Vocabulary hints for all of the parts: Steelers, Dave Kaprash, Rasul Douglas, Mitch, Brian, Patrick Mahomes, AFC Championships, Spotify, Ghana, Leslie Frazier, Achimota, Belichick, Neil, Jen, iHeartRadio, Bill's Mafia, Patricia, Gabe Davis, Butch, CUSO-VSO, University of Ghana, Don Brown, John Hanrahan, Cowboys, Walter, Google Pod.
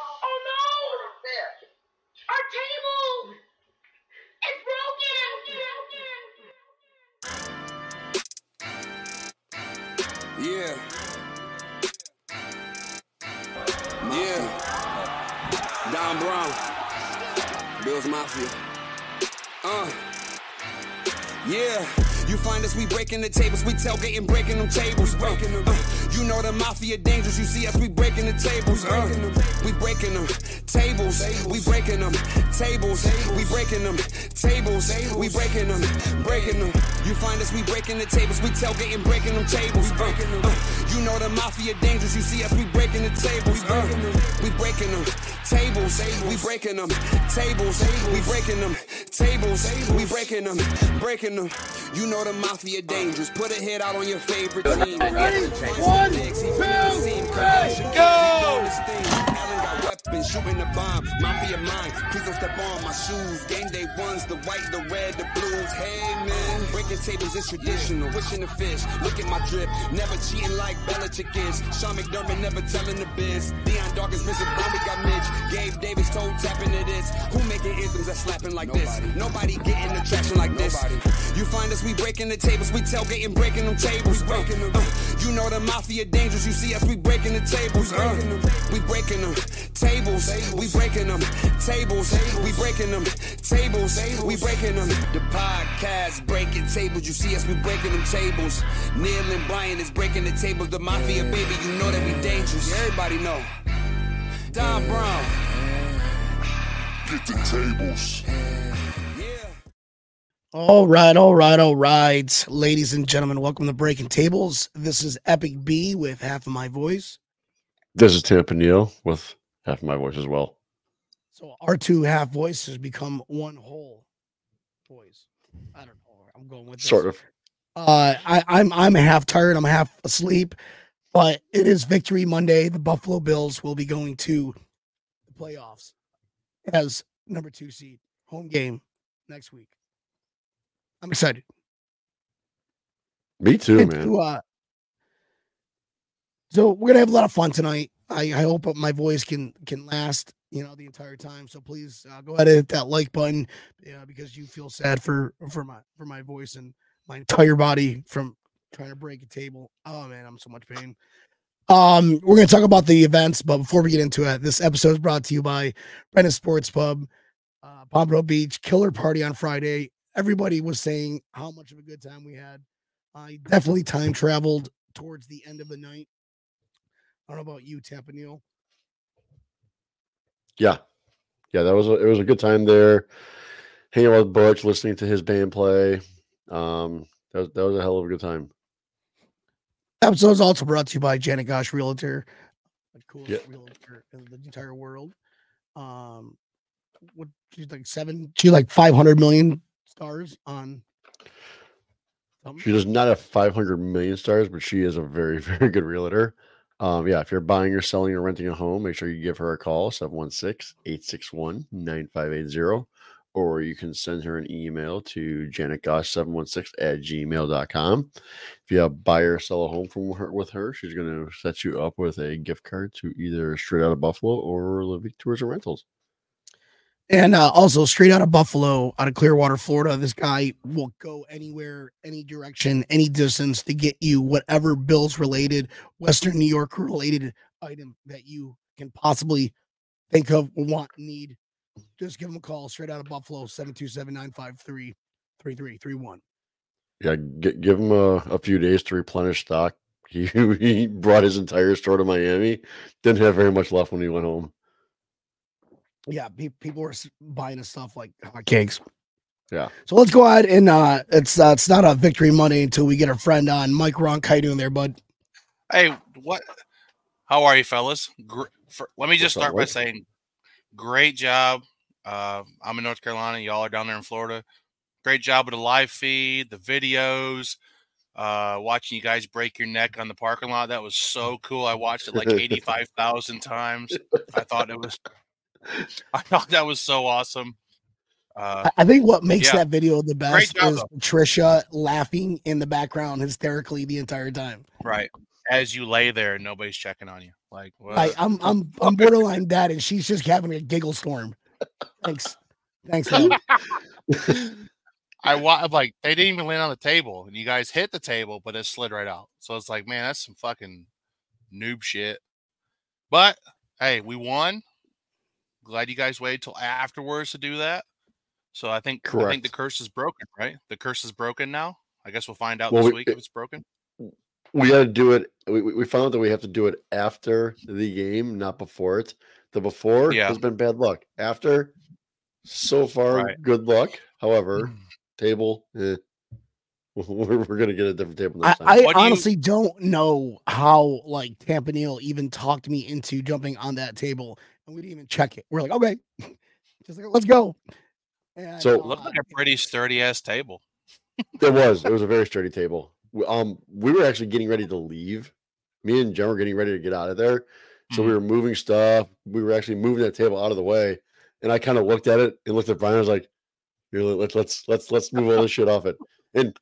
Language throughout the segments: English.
Oh no! What is this? Our table! It's broken! Yeah. Yeah. Don Brown. Bill's Mafia. Yeah. You find us, we breaking the tables, we tailgating, breaking them tables. You know the mafia dangerous, you see us, we breaking the tables. We breaking them tables, we breaking them tables, we breaking them tables, we breaking them, breaking them. You find us, we breaking the tables, we tailgating, breaking them tables. You know the mafia dangerous, you see us, we breaking the tables. We breaking them tables, we breaking them tables, we breaking them tables, we breaking them, breaking them. You know the mafia dangers. Put a hit out on your favorite team. 3, 1, 2, 3, go! Been shooting the bomb, mafia mind. Please don't step on my shoes. Game day ones, the white, the red, the blues. Hey man, breaking tables is traditional. Wishing the fish, look at my drip. Never cheating like Belichick is. Sean McDermott never telling the biz. Deion Dawkins, Mr. Bob, we got Mitch. Gabe Davis told tapping to this. Who making isms that slapping like this? Nobody getting the traction like this. You find us, we breaking the tables, we tailgating, breaking them tables. You know the mafia dangers, you see us, we breaking the tables. We breaking them tables. We breaking them tables, we breaking them tables, we breaking them. The podcast breaking tables, you see us, we breaking them tables. Neil and Brian is breaking the tables. The mafia, baby, you know that we dangerous. Everybody know. Don Brown. Get the tables. Yeah. All right, ladies and gentlemen, welcome to Breaking Tables. This is Epic B with half of my voice. This is Tampaneil with half my voice as well. So our two half voices become one whole voice. I don't know. I'm going with this. Sort of. I'm half tired. I'm half asleep. But it is Victory Monday. The Buffalo Bills will be going to the playoffs as number 2 seed, home game next week. I'm excited. Me too, man. So we're gonna have a lot of fun tonight. I hope my voice can last, the entire time. So please go ahead and hit that like button, because you feel sad for my voice and my entire body from trying to break a table. Oh man, I'm so much pain. We're gonna talk about the events, but before we get into it, this episode is brought to you by Brennan Sports Pub, Pompano Beach, killer party on Friday. Everybody was saying how much of a good time we had. I definitely time traveled towards the end of the night. I don't know about you, Tepaniel. Yeah, it was a good time there. Hanging out with Butch, listening to his band play. That was a hell of a good time. Episode is also brought to you by Janet Gosh Realtor, the coolest realtor in the entire world. What she's like 500 million stars on. She does not have 500 million stars, but she is a very, very good realtor. If you're buying or selling or renting a home, make sure you give her a call, 716-861-9580, or you can send her an email to janetgosh716@gmail.com. If you buy or sell a home with her, she's going to set you up with a gift card to either Straight Out of Buffalo or Living Tours and Rentals. And also Straight Out of Buffalo, out of Clearwater, Florida, this guy will go anywhere, any direction, any distance to get you whatever Bills-related, Western New York-related item that you can possibly think of, want, need. Just give him a call, Straight Out of Buffalo, 727-953-3331. Yeah, give him a few days to replenish stock. He brought his entire store to Miami, didn't have very much left when he went home. Yeah, people were buying us stuff like hotcakes. Yeah. So let's go ahead and it's not a Victory Monday until we get our friend on. Mike Ronk, how you doing there, bud? Hey, what? How are you, fellas? Let me just start by saying, great job. I'm in North Carolina. Y'all are down there in Florida. Great job with the live feed, the videos, watching you guys break your neck on the parking lot. That was so cool. I watched it like 85,000 times. I thought that was so awesome. I think what makes that video the best is Patricia laughing in the background hysterically the entire time. Right. As you lay there, nobody's checking on you. Like, I'm borderline that, and she's just having a giggle storm. Thanks. I'm like, they didn't even land on the table, and you guys hit the table, but it slid right out. So it's like, man, that's some fucking noob shit. But hey, we won. Glad you guys waited till afterwards to do that. So I think correct. I think the curse is broken, right? The curse is broken now. I guess we'll find out this week if it's broken. We had to do it. We found out that we have to do it after the game, not before it. The before has been bad luck. After, so far, good luck. However, table, we're going to get a different table next time. I honestly don't know how, like, Tampaneil even talked me into jumping on that table, and we didn't even check it. We're like, okay, just like, let's go. And, so it looked like a pretty sturdy-ass table. It was a very sturdy table. We were actually getting ready to leave. Me and Jen were getting ready to get out of there. So we were moving stuff. We were actually moving that table out of the way. And I kind of looked at it and looked at Brian. I was like, let's move all this shit off it. And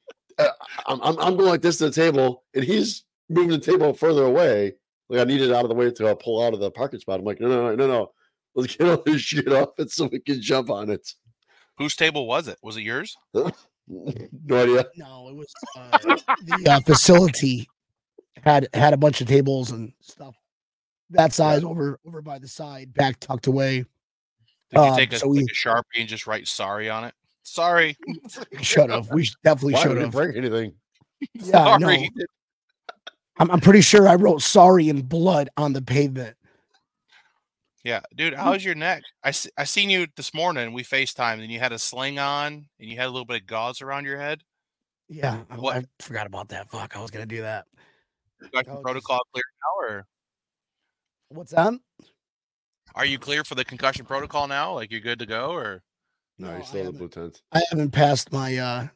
I'm going like this to the table, and he's moving the table further away. Like I need it out of the way to pull out of the parking spot. I'm like, no. Let's get all this shit off it so we can jump on it. Whose table was it? Was it yours? No idea. No, it was the facility had a bunch of tables and stuff that size over by the side, back tucked away. Did you take a Sharpie and just write "sorry" on it? Sorry, shut up. We definitely should have break anything. Yeah, sorry. No. I'm pretty sure I wrote "sorry" in blood on the pavement. Yeah, dude, how's your neck? I seen you this morning. We FaceTimed, and you had a sling on, and you had a little bit of gauze around your head. Yeah, I forgot about that. Fuck, I was gonna do that. You got your protocol clear now, or what's that? Are you clear for the concussion protocol now? Like you're good to go, or no? You're still in the blue tent. I haven't passed my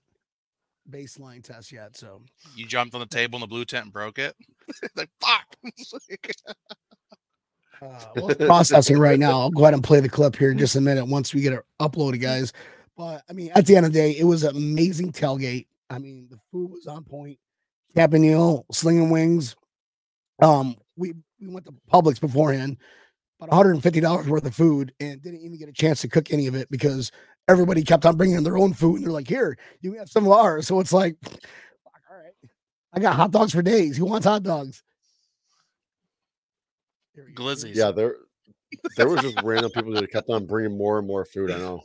baseline test yet, so you jumped on the table in the blue tent and broke it. Like fuck. Well, it's processing right now. I'll go ahead and play the clip here in just a minute once we get it uploaded, guys. But I mean, at the end of the day, it was an amazing tailgate. I mean, the food was on point. Tepaniel slinging wings. We went to Publix beforehand, about $150 worth of food, and didn't even get a chance to cook any of it because everybody kept on bringing their own food, and they're like, "Here, you have some of ours." So it's like, all right, I got hot dogs for days. Who wants hot dogs? Glizzies. Yeah, there was just random people that kept on bringing more and more food. I know.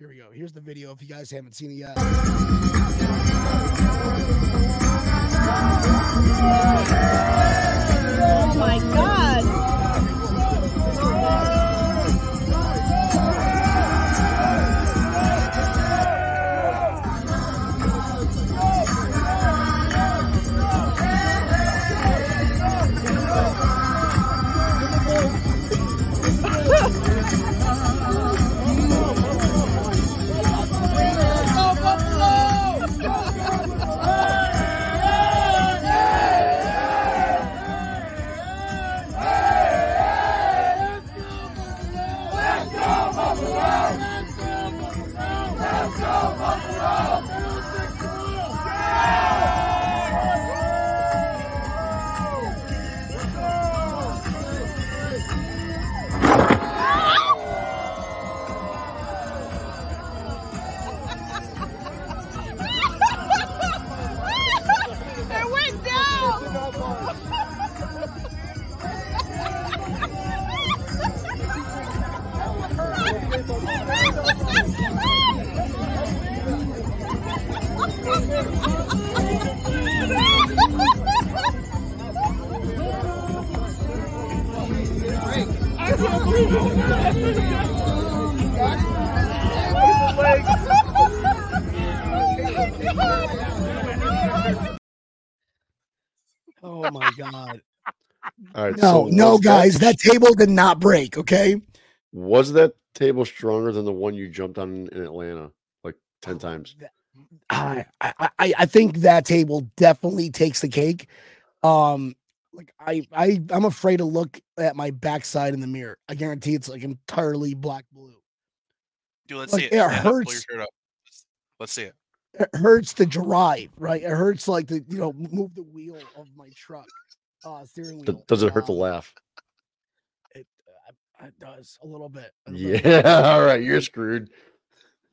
Here we go. Here's the video if you guys haven't seen it yet. Oh my God. Oh my God. All right, no, guys, that table did not break. Okay. Was that table stronger than the one you jumped on in Atlanta like 10 times? I think that table definitely takes the cake. Like I'm afraid to look at my backside in the mirror. I guarantee it's like entirely black blue. Dude, let's see it. It hurts. Let's see it. It hurts to drive, right? It hurts like to move the wheel of my truck. steering wheel. Does it hurt to laugh? It does a little bit. All right, you're screwed.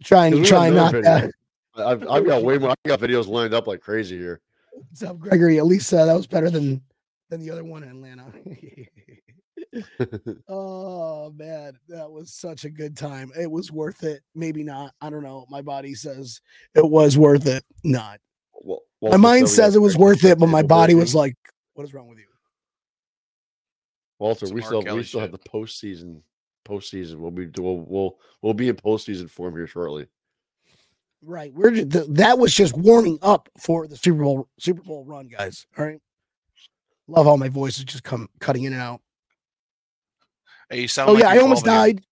Trying not to. I've got way more. I got videos lined up like crazy here. What's up, Gregory? At least that was better than the other one in Atlanta. Oh man, that was such a good time. It was worth it. Maybe not. I don't know. My body says it was worth it. Not. Well, my mind says it was worth it, but my body was like, "What is wrong with you?" Walter, we still have the postseason. We'll be in postseason form here shortly. Right. That was just warming up for the Super Bowl run, guys. All right. Love all my voices just cutting in and out. Hey, you sound like I almost died.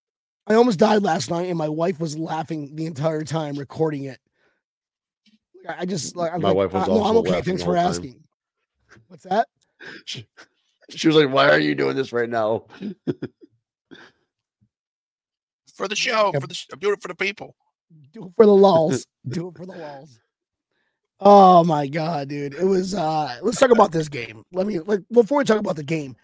I almost died last night, and my wife was laughing the entire time recording it. I just like my wife was also I'm okay. Thanks for asking. What's that? She was like, "Why are you doing this right now?" For the show, I'm doing it for the people. Do it for the lulz. Do it for the lulz. Oh my god, dude! It was. Let's talk about this game. Before we talk about the game,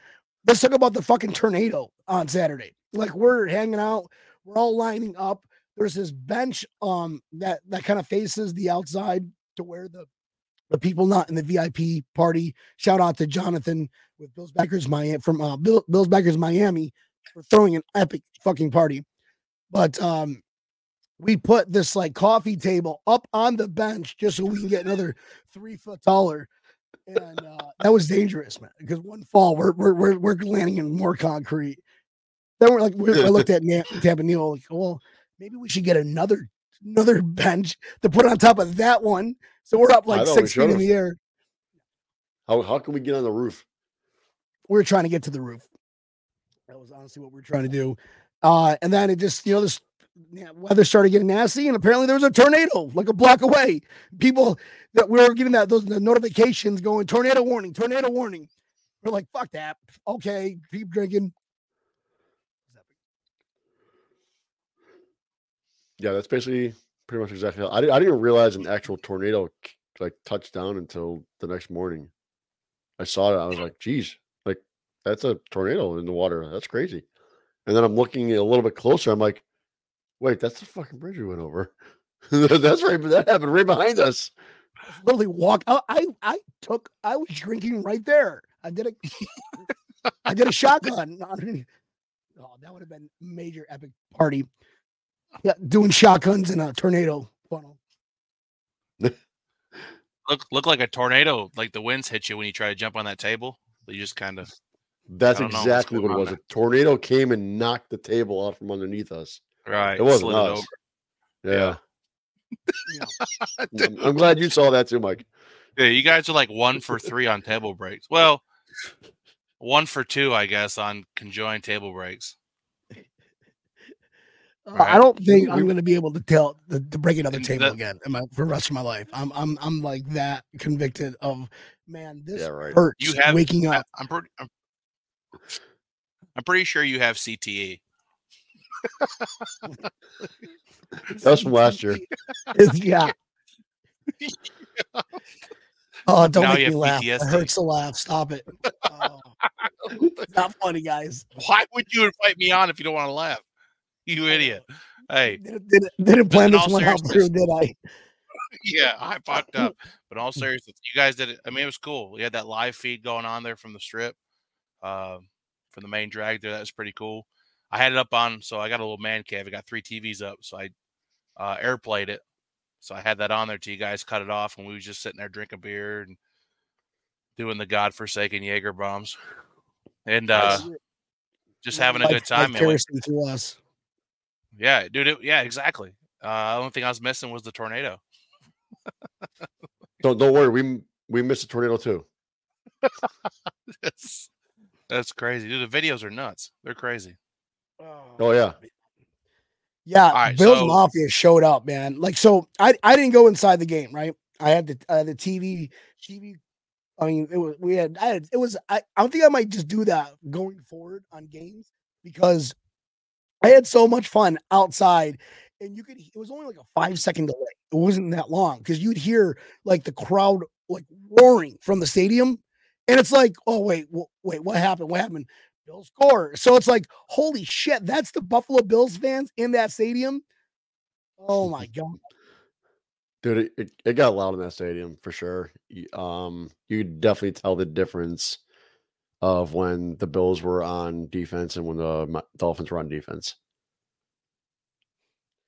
let's talk about the fucking tornado on Saturday. Like we're hanging out, we're all lining up. There's this bench that kind of faces the outside to where the people not in the VIP party. Shout out to Jonathan with Bills Backers Miami from Bills Backers Miami for throwing an epic fucking party, but we put this like coffee table up on the bench just so we can get another 3 foot taller. And that was dangerous, man, because one fall we're landing in more concrete. Then we're like, I looked at Tampaneil, like, well, maybe we should get another bench to put on top of that one. So we're up like 6 feet in the air. How can we get on the roof? We're trying to get to the roof. That was honestly what we were trying to do. And then it just, this weather started getting nasty, and apparently there was a tornado like a block away. People that we were getting the notifications going, tornado warning. We're like, fuck that. Okay, keep drinking. Yeah, that's basically pretty much exactly how I didn't realize an actual tornado like touched down until the next morning. I saw it. I was like, geez, like that's a tornado in the water. That's crazy. And then I'm looking a little bit closer. I'm like, wait, that's the fucking bridge we went over. That happened right behind us. Literally walked. I was drinking right there. I did a shotgun. Oh, that would have been major epic party. Yeah, doing shotguns in a tornado funnel. Look like a tornado. Like the winds hit you when you try to jump on that table. You just kind of. That's exactly what it was. There. A tornado came and knocked the table out from underneath us. Right. It wasn't us. Yeah. I'm glad you saw that too, Mike. Yeah, you guys are like 1 for 3 on table breaks. Well, 1 for 2, I guess, on conjoined table breaks. Right. I don't think I'm going to be able to break another table again for the rest of my life. I'm like that convicted of, man, this hurts. You have waking up. I'm pretty sure you have CTE. That's from last year. Yeah. Oh, don't make me laugh. PTSD. It hurts to laugh. Stop it. Not funny, guys. Why would you invite me on if you don't want to laugh? You idiot. Hey. Didn't plan this one out through, did I? Yeah, I fucked up. But all seriousness, you guys did it. I mean, it was cool. We had that live feed going on there from the strip, from the main drag there. That was pretty cool. I had it up on, so I got a little man cave. I got 3 TVs up, so I airplayed it. So I had that on there till you guys cut it off, and we were just sitting there drinking beer and doing the godforsaken Jaeger bombs. And just having a good time. Yeah, dude. Yeah, exactly. The only thing I was missing was the tornado. Don't worry, we missed a tornado too. That's crazy, dude. The videos are nuts. They're crazy. Oh yeah, yeah. Right, Bill's Mafia showed up, man. Like, so I didn't go inside the game, right? I had the TV. I mean, it was we had. I had, it was. I don't think I might just do that going forward on games because. I had so much fun outside, and it was only like a 5-second delay. It wasn't that long because you'd hear like the crowd like roaring from the stadium, And it's like, oh, wait, what happened? What happened? Bills score. So it's like, holy shit, that's the Buffalo Bills fans in that stadium. Oh, my God. Dude, it got loud in that stadium for sure. You could definitely tell the difference of when the Bills were on defense and when the Dolphins were on defense.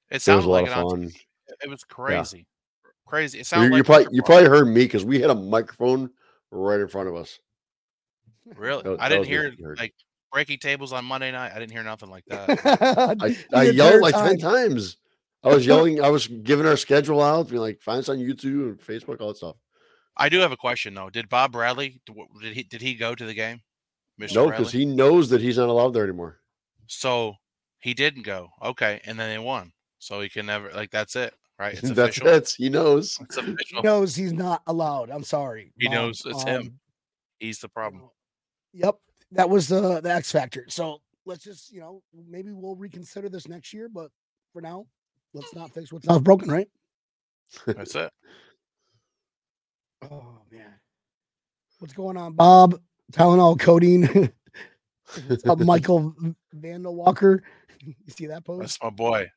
It sounds like a lot of fun. It was crazy. Yeah. Crazy. It sounded you probably heard me because we had a microphone right in front of us. Really? I didn't hear like Breaking Tables on Monday night. I didn't hear nothing like that. I yelled like 10 times. I was yelling. I was giving our schedule out. Being like, find us on YouTube and Facebook, all that stuff. I do have a question though. Did Bob Bradley? Did he go to the game? Mr. No, because he knows that he's not allowed there anymore. So he didn't go. Okay, and then they won. So he can never that's it, right? It's official. That's it. He knows. It's official. He knows he's not allowed. I'm sorry. He knows it's him. He's the problem. Yep, that was the X factor. So let's just maybe we'll reconsider this next year, but for now, let's not fix what's not broken, right? That's it. Oh, man. What's going on, Bob? Tylenol, codeine. What's up, Michael Vandal Walker? You see that post? That's my boy.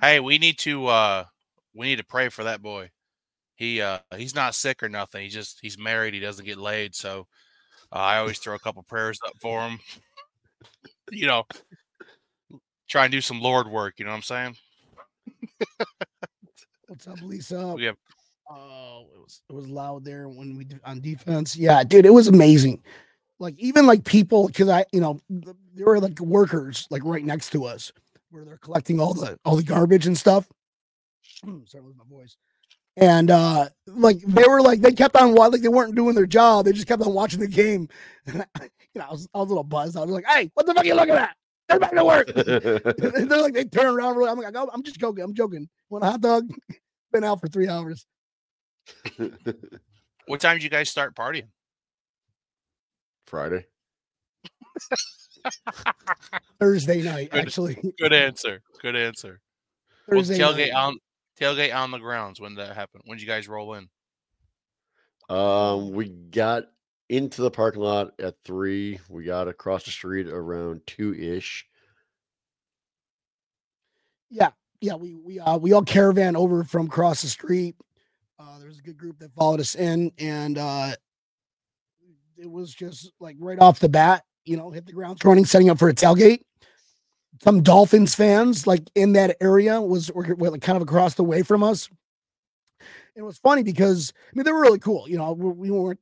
Hey, we need to pray for that boy. He's not sick or nothing. He's married. He doesn't get laid. So I always throw a couple prayers up for him. Try and do some Lord work. You know what I'm saying? What's up, Lisa? We have... Oh, it was loud there when we did on defense. Yeah, dude, it was amazing. Like even like people, because there were like workers like right next to us where they're collecting all the garbage and stuff. Sorry, with my voice. And like they were like they kept on like they weren't doing their job. They just kept on watching the game. And I was a little buzzed. I was like, "Hey, what the fuck are you looking at? Get back to work!" And they're like they turn around. I'm like, "I'm just joking. I'm joking." Want a hot dog? Been out for 3 hours. What time did you guys start partying? Friday. Thursday night, actually. Good answer. Thursday night. Tailgate on the grounds. When did that happen? When did you guys roll in? We got into the parking lot at 3. We got across the street around 2-ish. Yeah. We all caravan over from across the street. There was a good group that followed us in, and it was just like right off the bat, hit the ground running, setting up for a tailgate. Some Dolphins fans like in that area were like kind of across the way from us. It was funny because they were really cool. We were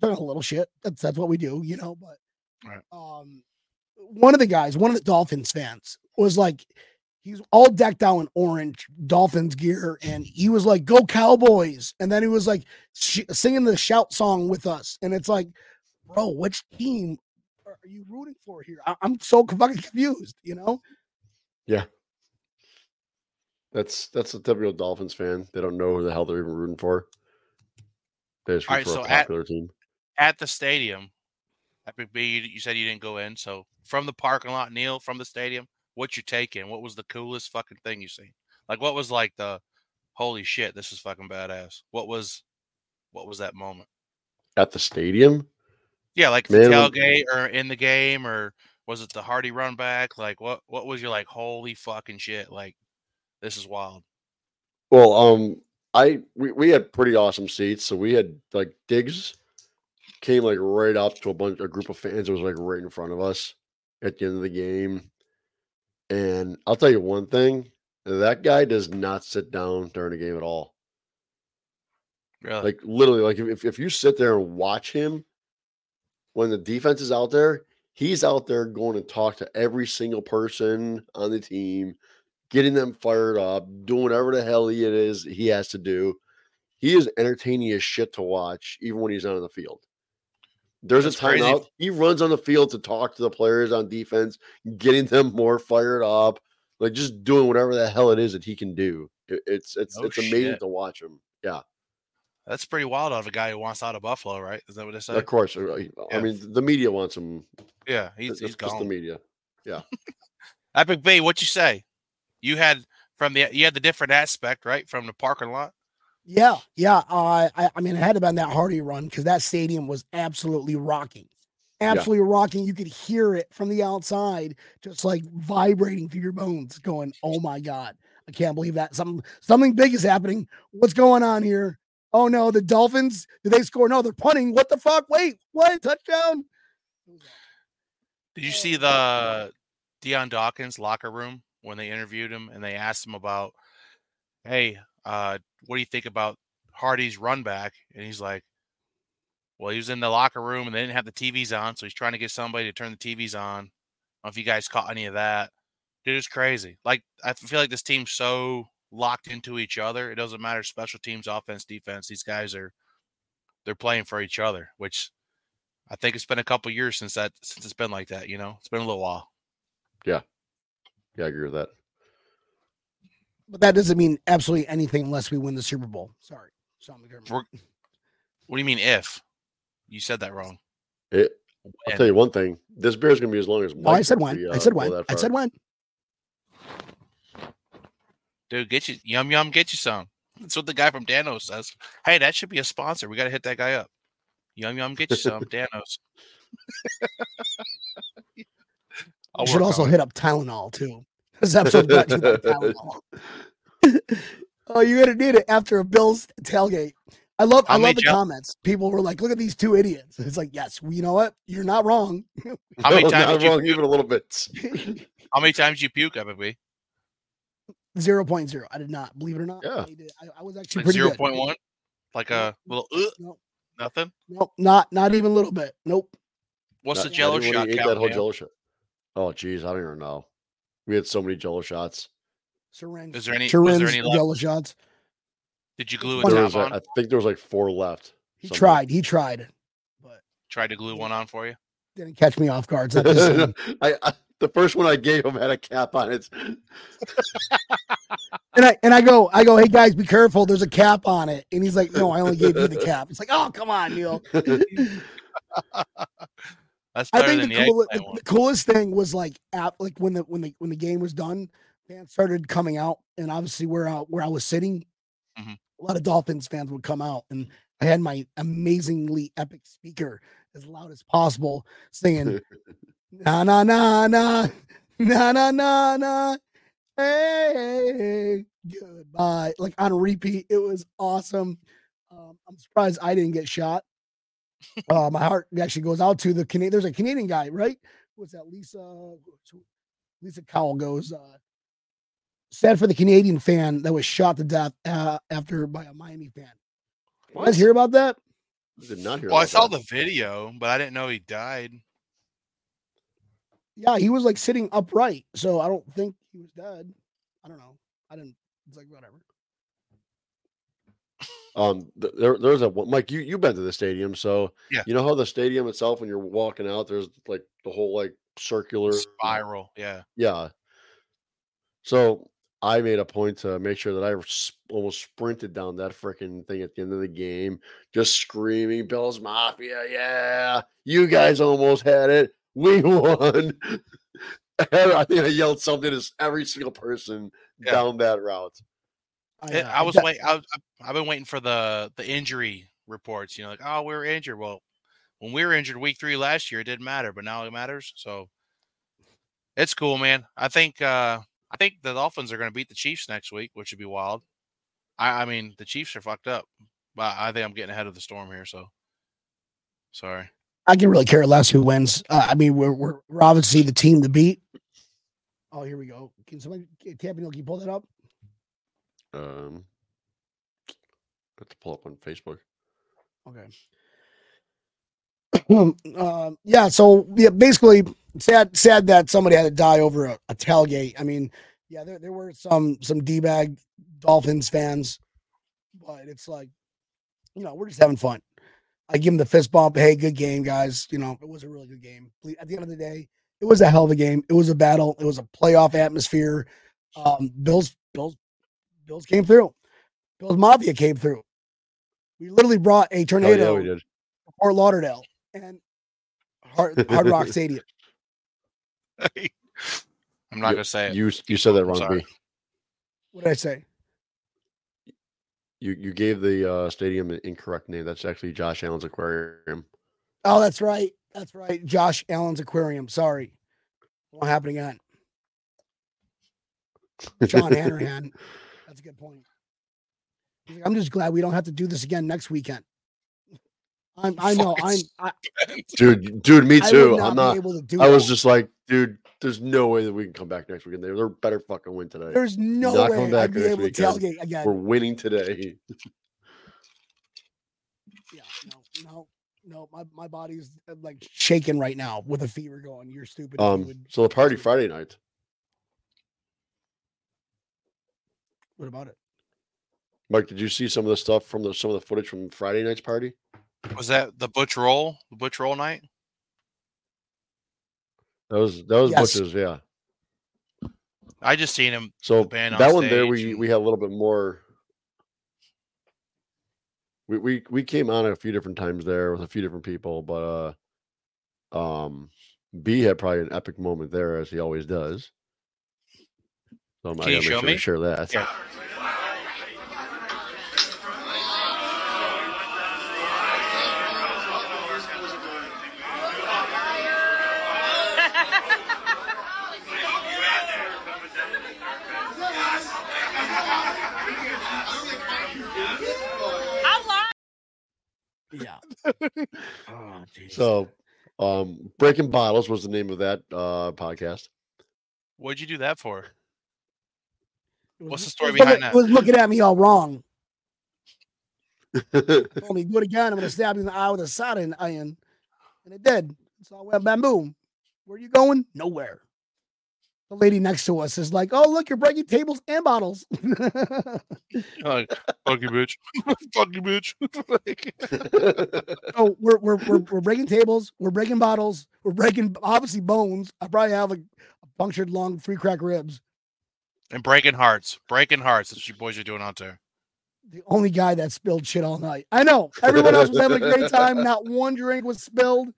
talking a little shit. That's what we do, But right. One of the Dolphins fans was like. He's all decked out in orange Dolphins gear, and he was like, "Go Cowboys!" And then he was like singing the shout song with us, and it's like, "Bro, which team are you rooting for here?" I'm so fucking confused, Yeah, that's a typical Dolphins fan. They don't know who the hell they're even rooting for. They just root for a popular team. At the stadium, Epic B, you said you didn't go in. So from the parking lot, Neil, from the stadium. What you taking? What was the coolest fucking thing you seen? Like, what was like the holy shit? This is fucking badass. What was that moment at the stadium? Yeah, like the tailgate or in the game, or was it the Hardy run back? Like, what was your like holy fucking shit? Like, this is wild. Well, we had pretty awesome seats, so we had like Diggs came like right up to a group of fans. It was like right in front of us at the end of the game. And I'll tell you one thing, that guy does not sit down during a game at all. Really? Like literally, like if you sit there and watch him, when the defense is out there, he's out there going to talk to every single person on the team, getting them fired up, doing whatever the hell it is he has to do. He is entertaining as shit to watch, even when he's not on the field. There's a timeout. Crazy. He runs on the field to talk to the players on defense, getting them more fired up, like just doing whatever the hell it is that he can do. It's amazing to watch him. Yeah, that's pretty wild out of a guy who wants out of Buffalo, right? Is that what they say? Of course. Yeah. I mean, the media wants him. Yeah, he's gone. Just the media. Yeah. Epic B, what you say? You had the different aspect, right, from the parking lot Yeah. I mean, it had to been that Hardy run because that stadium was absolutely rocking. Absolutely rocking. You could hear it from the outside, just like vibrating through your bones, going, oh my God, I can't believe that. Something big is happening. What's going on here? Oh no, the Dolphins, did they score? No, they're punting. What the fuck? Wait, what? Touchdown? Did you see the Deion Dawkins locker room when they interviewed him and they asked him about, hey, what do you think about Hardy's run back? And he's like, well, he was in the locker room and they didn't have the TVs on, so he's trying to get somebody to turn the TVs on. I don't know if you guys caught any of that. Dude, it's crazy. Like, I feel like this team's so locked into each other. It doesn't matter special teams, offense, defense. These guys they're playing for each other, which I think it's been a couple years since it's been like that, you know? It's been a little while. Yeah, I agree with that. But that doesn't mean absolutely anything unless we win the Super Bowl. Sorry, Sean McDermott. What do you mean if? You said that wrong. I'll tell you one thing. This beer is going to be as long as Mike. Oh, I said when. Dude, get you. Yum, yum, get you some. That's what the guy from Danos says. Hey, that should be a sponsor. We got to hit that guy up. Yum, yum, get you some. Danos. You should also hit up Tylenol, too. This episode brought to you by Tylenol. Oh, you're going to need it after a Bills tailgate. I love the comments. People were like, "Look at these two idiots." It's like, yes, well, you know what? You're not wrong. How many times? Not wrong, even a little bit. How many times you puke, Epic B? 0.0. I did not. Believe it or not, yeah. I was actually like pretty 0.1. Good. Like a little nope. Nothing. Nope. Not even a little bit. Nope. What's the Jello shot? That whole Jello shot. Oh, geez, I don't even know. We had so many Jello shots. Syringe. Was there any Jello shots? Did you glue a top on? I think there was like 4 left. He tried. But tried to glue one on for you? Didn't catch me off guard. The first one I gave him had a cap on it. And I go, hey guys, be careful. There's a cap on it. And he's like, no, I only gave you the cap. It's like, oh, come on, Neil. That's I think the coolest thing was like when the game was done, fans started coming out, and obviously where I was sitting. Mm-hmm. A lot of Dolphins fans would come out, and I had my amazingly epic speaker as loud as possible singing, na na na na na na na na, hey goodbye, like on repeat. It was awesome. I'm surprised I didn't get shot. My heart actually goes out to the Canadian. There's a Canadian guy, right? What's that? Lisa Cowell goes. Sad for the Canadian fan that was shot to death after by a Miami fan. Did you guys hear about that? I did not hear. Well, I saw the video, but I didn't know he died. Yeah, he was like sitting upright, so I don't think he was dead. I don't know. I didn't. It's like whatever. There's a Mike. You've been to the stadium, so yeah. You know how the stadium itself, when you're walking out, there's like the whole like circular spiral. Yeah. So. I made a point to make sure that I almost sprinted down that freaking thing at the end of the game, just screaming, Bill's Mafia, yeah, you guys almost had it. We won. I think I yelled something to every single person down that route. I've been waiting for the injury reports, you know, like, oh, we were injured. Well, when we were injured week 3 last year, it didn't matter, but now it matters. So it's cool, man. I think the Dolphins are going to beat the Chiefs next week, which would be wild. I mean, the Chiefs are fucked up, but I think I'm getting ahead of the storm here. So, sorry. I can really care less who wins. We're obviously the team to beat. Oh, here we go. Can somebody, Tampaneil, can you pull that up? I have to pull up on Facebook. Okay. Basically sad that somebody had to die over a tailgate. I mean, yeah, there were some D-bag Dolphins fans, but it's like, you know, we're just having fun. I give them the fist bump. Hey, good game, guys. You know, it was a really good game. At the end of the day, it was a hell of a game. It was a battle. It was a playoff atmosphere. Bills came through. Bills Mafia came through. We literally brought a tornado to Fort Lauderdale. And Hard Rock Stadium. I'm not gonna say it. You said that wrong. What did I say? You gave the stadium an incorrect name. That's actually Josh Allen's Aquarium. Oh, that's right. That's right. Josh Allen's Aquarium. Sorry. What's happening on? John Hanrahan. That's a good point. He's like, I'm just glad we don't have to do this again next weekend. Dude, me too. I was just like, dude, there's no way that we can come back next weekend. They're better fucking win today. There's no way I'd be able to tailgate again. We're winning today. Yeah, no. My body's like shaking right now with a fever going. You're stupid. So the party Friday night. What about it? Mike, did you see some of the stuff from some of the footage from Friday night's party? Was that the Butch roll? The Butch roll night? That was yes. Butch's, yeah. I just seen him. So that on one there, we had a little bit more. We came on a few different times there with a few different people, but B had probably an epic moment there as he always does. So I'm going to share that. Yeah. Oh, so, Breaking Bottles was the name of that podcast. What'd you do that for? What's the story behind that? He was looking at me all wrong. Told me, do it again. I'm gonna stab you in the eye with a soldering iron, and it did. So I went bamboo. Where are you going? Nowhere. The lady next to us is like, "Oh, look, you're breaking tables and bottles." Like, fuck you, bitch! Fuck you, bitch! Oh, we're breaking tables. We're breaking bottles. We're breaking obviously bones. I probably have like a punctured lung, 3 cracked ribs, and breaking hearts. Breaking hearts. That's what you boys are doing out there. The only guy that spilled shit all night. I know everyone else was having a great time. Not one drink was spilled.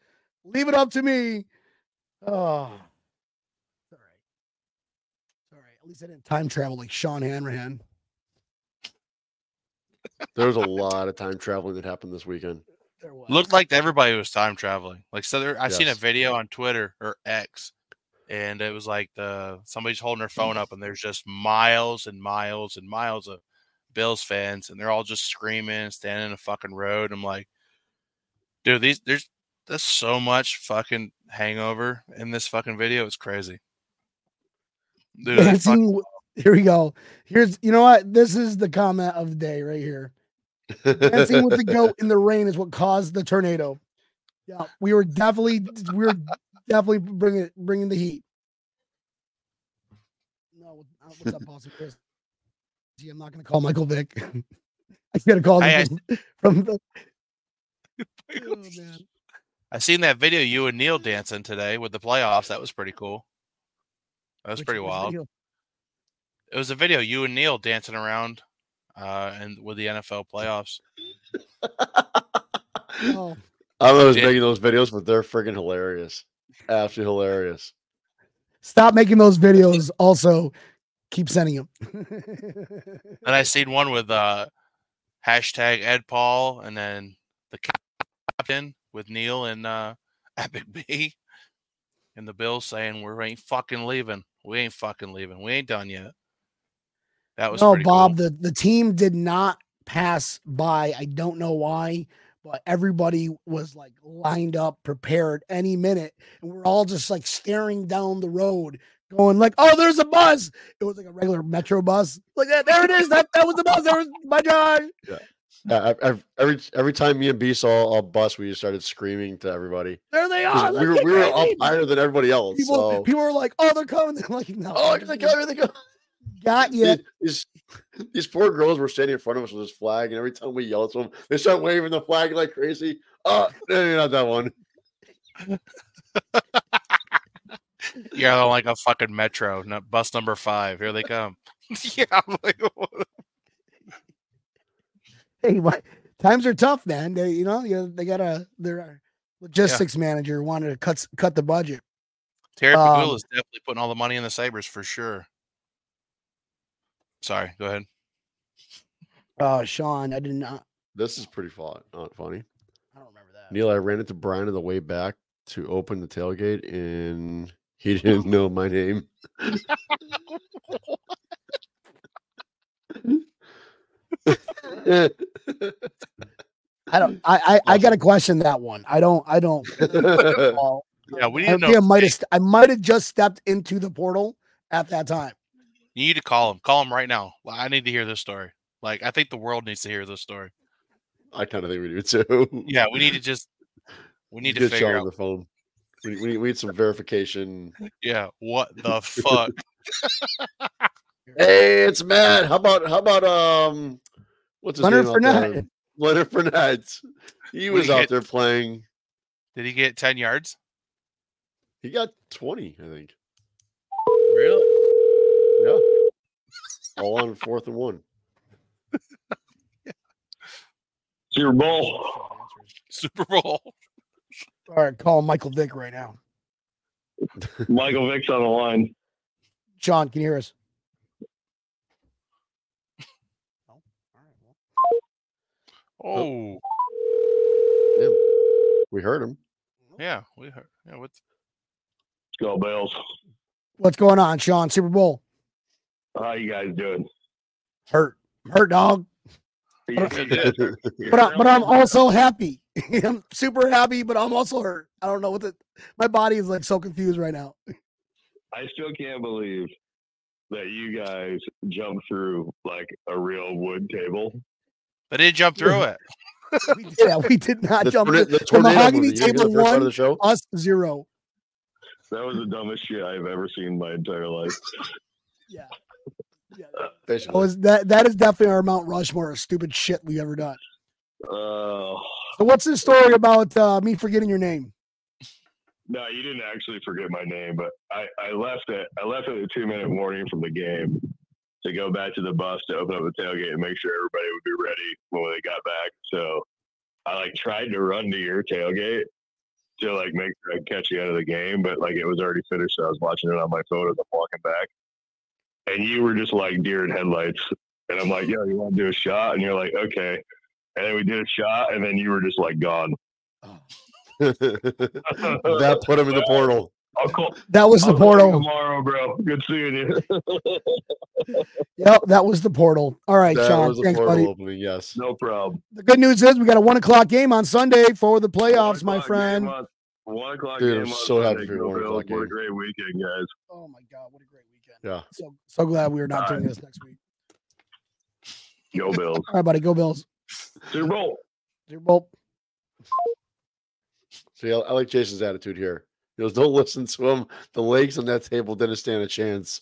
Leave it up to me. Oh. At least I didn't time travel like Sean Hanrahan. There was a lot of time traveling that happened this weekend. There was. Looked like everybody was time traveling. Like so, I seen a video on Twitter or X, and it was like somebody's holding their phone up, and there's just miles and miles and miles of Bills fans, and they're all just screaming, standing in a fucking road. I'm like, dude, there's so much fucking hangover in this fucking video. It's crazy. Dude, here we go. Here's, you know what? This is the comment of the day right here. Dancing with the goat in the rain is what caused the tornado. Yeah, we were definitely bringing the heat. No, what's up, Boston Chris? Gee, I'm not going to call Michael Vick. I got to call him from the. Oh, man. I seen that video you and Neil dancing today with the playoffs. That was pretty cool. That was pretty wild. It was a video you and Neil dancing around and with the NFL playoffs. Oh. I was making those videos, but they're freaking hilarious. Absolutely hilarious. Stop making those videos. Also, keep sending them. And I seen one with hashtag Ed Paul and then the captain with Neil and Epic B. And the Bills saying, we ain't fucking leaving. We ain't fucking leaving. We ain't done yet. That was pretty Bob, cool. The team did not pass by. I don't know why, but everybody was like lined up, prepared any minute. And we're all just like staring down the road going like, oh, there's a bus. It was like a regular Metro bus. Like, yeah, there it is. That was the bus. There was my dog. Yeah. Every time me and B saw a bus, we just started screaming to everybody. There they are! Like, we were up higher than everybody else. People were like, "Oh, they're coming!" They're like, "No, oh, here they go! Here they go!" Got you. These poor girls were standing in front of us with this flag, and every time we yelled to them, they start waving the flag like crazy. Oh, no, not that one. Yeah, they're like a fucking Metro, not bus number 5. Here they come. Yeah, I'm like. What? Hey, times are tough, man. They, they got their logistics manager wanted to cut the budget. Terry Pagula is definitely putting all the money in the Sabres for sure. Sorry, go ahead. Sean, I did not. This is pretty not funny. I don't remember that. Neil, I ran into Brian on the way back to open the tailgate, and he didn't know my name. I gotta question that one. I don't. Yeah, we didn't know. I might have just stepped into the portal at that time. You need to call him. Call him right now. I need to hear this story. Like, I think the world needs to hear this story. I kind of think we do too. Yeah, we need to just. We need to figure out the phone. We need some verification. Yeah. What the fuck? Hey, it's Matt. How about what's his Leonard name? Fournette. Leonard Fournette. He was out there playing. Did he get 10 yards? He got 20, I think. Really? Yeah. All on 4th and 1. Super Bowl. All right, call Michael Vick right now. Michael Vick's on the line. John, can you hear us? Oh, yeah. We heard him. Yeah, we heard. Yeah, let's go Bills. What's going on, Sean? Super Bowl. How you guys doing? Hurt, dog. But I'm also happy. I'm super happy, but I'm also hurt. I don't know my body is like so confused right now. I still can't believe that you guys jumped through like a real wood table. But it jumped through it. We did not jump through it. The mahogany table won, us 0. That was the dumbest shit I've ever seen in my entire life. Yeah. That is definitely our Mount Rushmore of stupid shit we've ever done. So what's the story about me forgetting your name? No, you didn't actually forget my name, but I left it. I left it at a 2-minute warning from the game to go back to the bus to open up the tailgate and make sure everybody would be ready when they got back. So I tried to run to your tailgate to make sure I catch you out of the game, but it was already finished. So I was watching it on my phone as I'm walking back, and you were just like deer in headlights. And I'm like, yo, you want to do a shot? And you're like, okay. And then we did a shot, and then you were just gone. Oh. That put him in the portal. That was the portal. Tomorrow, bro. Good seeing you. Yep, that was the portal. All right, Sean. Thanks, buddy. Opening, yes. No problem. The good news is we got a 1:00 game on Sunday for the playoffs, my friend. 1:00 game. I'm so happy for you. What a great weekend, guys. Oh my God, what a great weekend. Yeah. So glad we are not doing this next week. Go Bills. All right, buddy. Go Bills. Super Bowl. See, I like Jason's attitude here. He goes, don't listen to him. The legs on that table didn't stand a chance.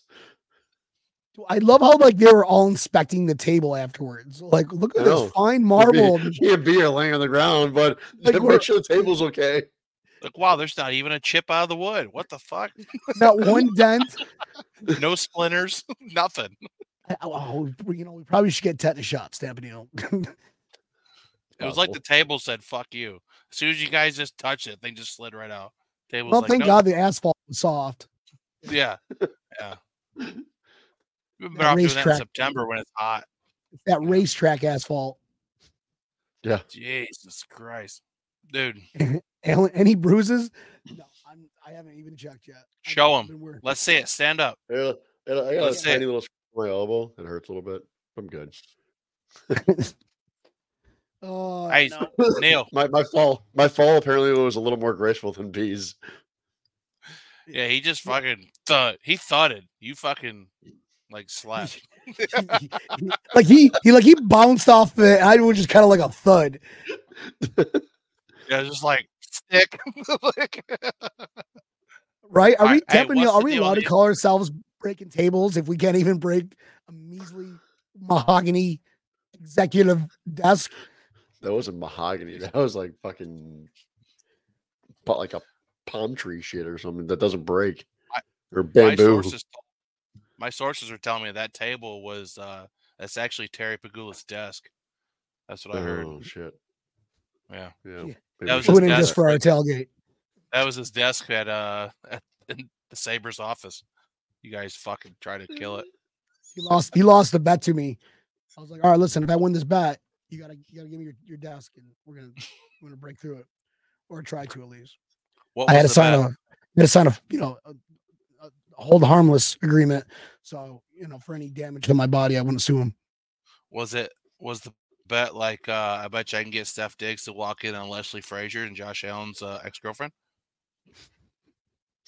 I love how they were all inspecting the table afterwards. Look at this fine marble. Here, beer laying on the ground, but make sure the table's okay. Wow, there's not even a chip out of the wood. What the fuck? Not one dent. No splinters. Nothing. Oh, we probably should get tetanus shots, Tepaniel. It was the table said, fuck you. As soon as you guys just touched it, they just slid right out. Table's God the asphalt was soft. Yeah. We've been off doing that in September when it's hot. It's that racetrack asphalt. Yeah. Jesus Christ. Dude. Alan, any bruises? No, I haven't even checked yet. Show them. Let's see it. Stand up. I got a tiny little my elbow. It hurts a little bit. I'm good. Oh, hey, no. Neil. My fall apparently was a little more graceful than B's. Yeah, he just fucking thud. He thudded. You fucking slapped. he bounced off it. I was just kind of a thud. Yeah, just stick. Right? Are we tapping? Are we allowed to call ourselves breaking tables if we can't even break a measly mahogany executive desk? That wasn't mahogany. That was fucking a palm tree shit or something that doesn't break or bamboo. My sources are telling me that table was that's actually Terry Pagula's desk. That's what I heard. Oh shit! Yeah. That was just for our tailgate. That was his desk at the Sabres office. You guys fucking try to kill it. He lost the bet to me. I was like, all right, listen, if I win this bet, you gotta give me your desk, and we're gonna break through it, or try to at least. I had to sign a a hold harmless agreement, so for any damage to my body, I wouldn't sue him. Was the bet like I bet you I can get Steph Diggs to walk in on Leslie Frazier and Josh Allen's ex-girlfriend?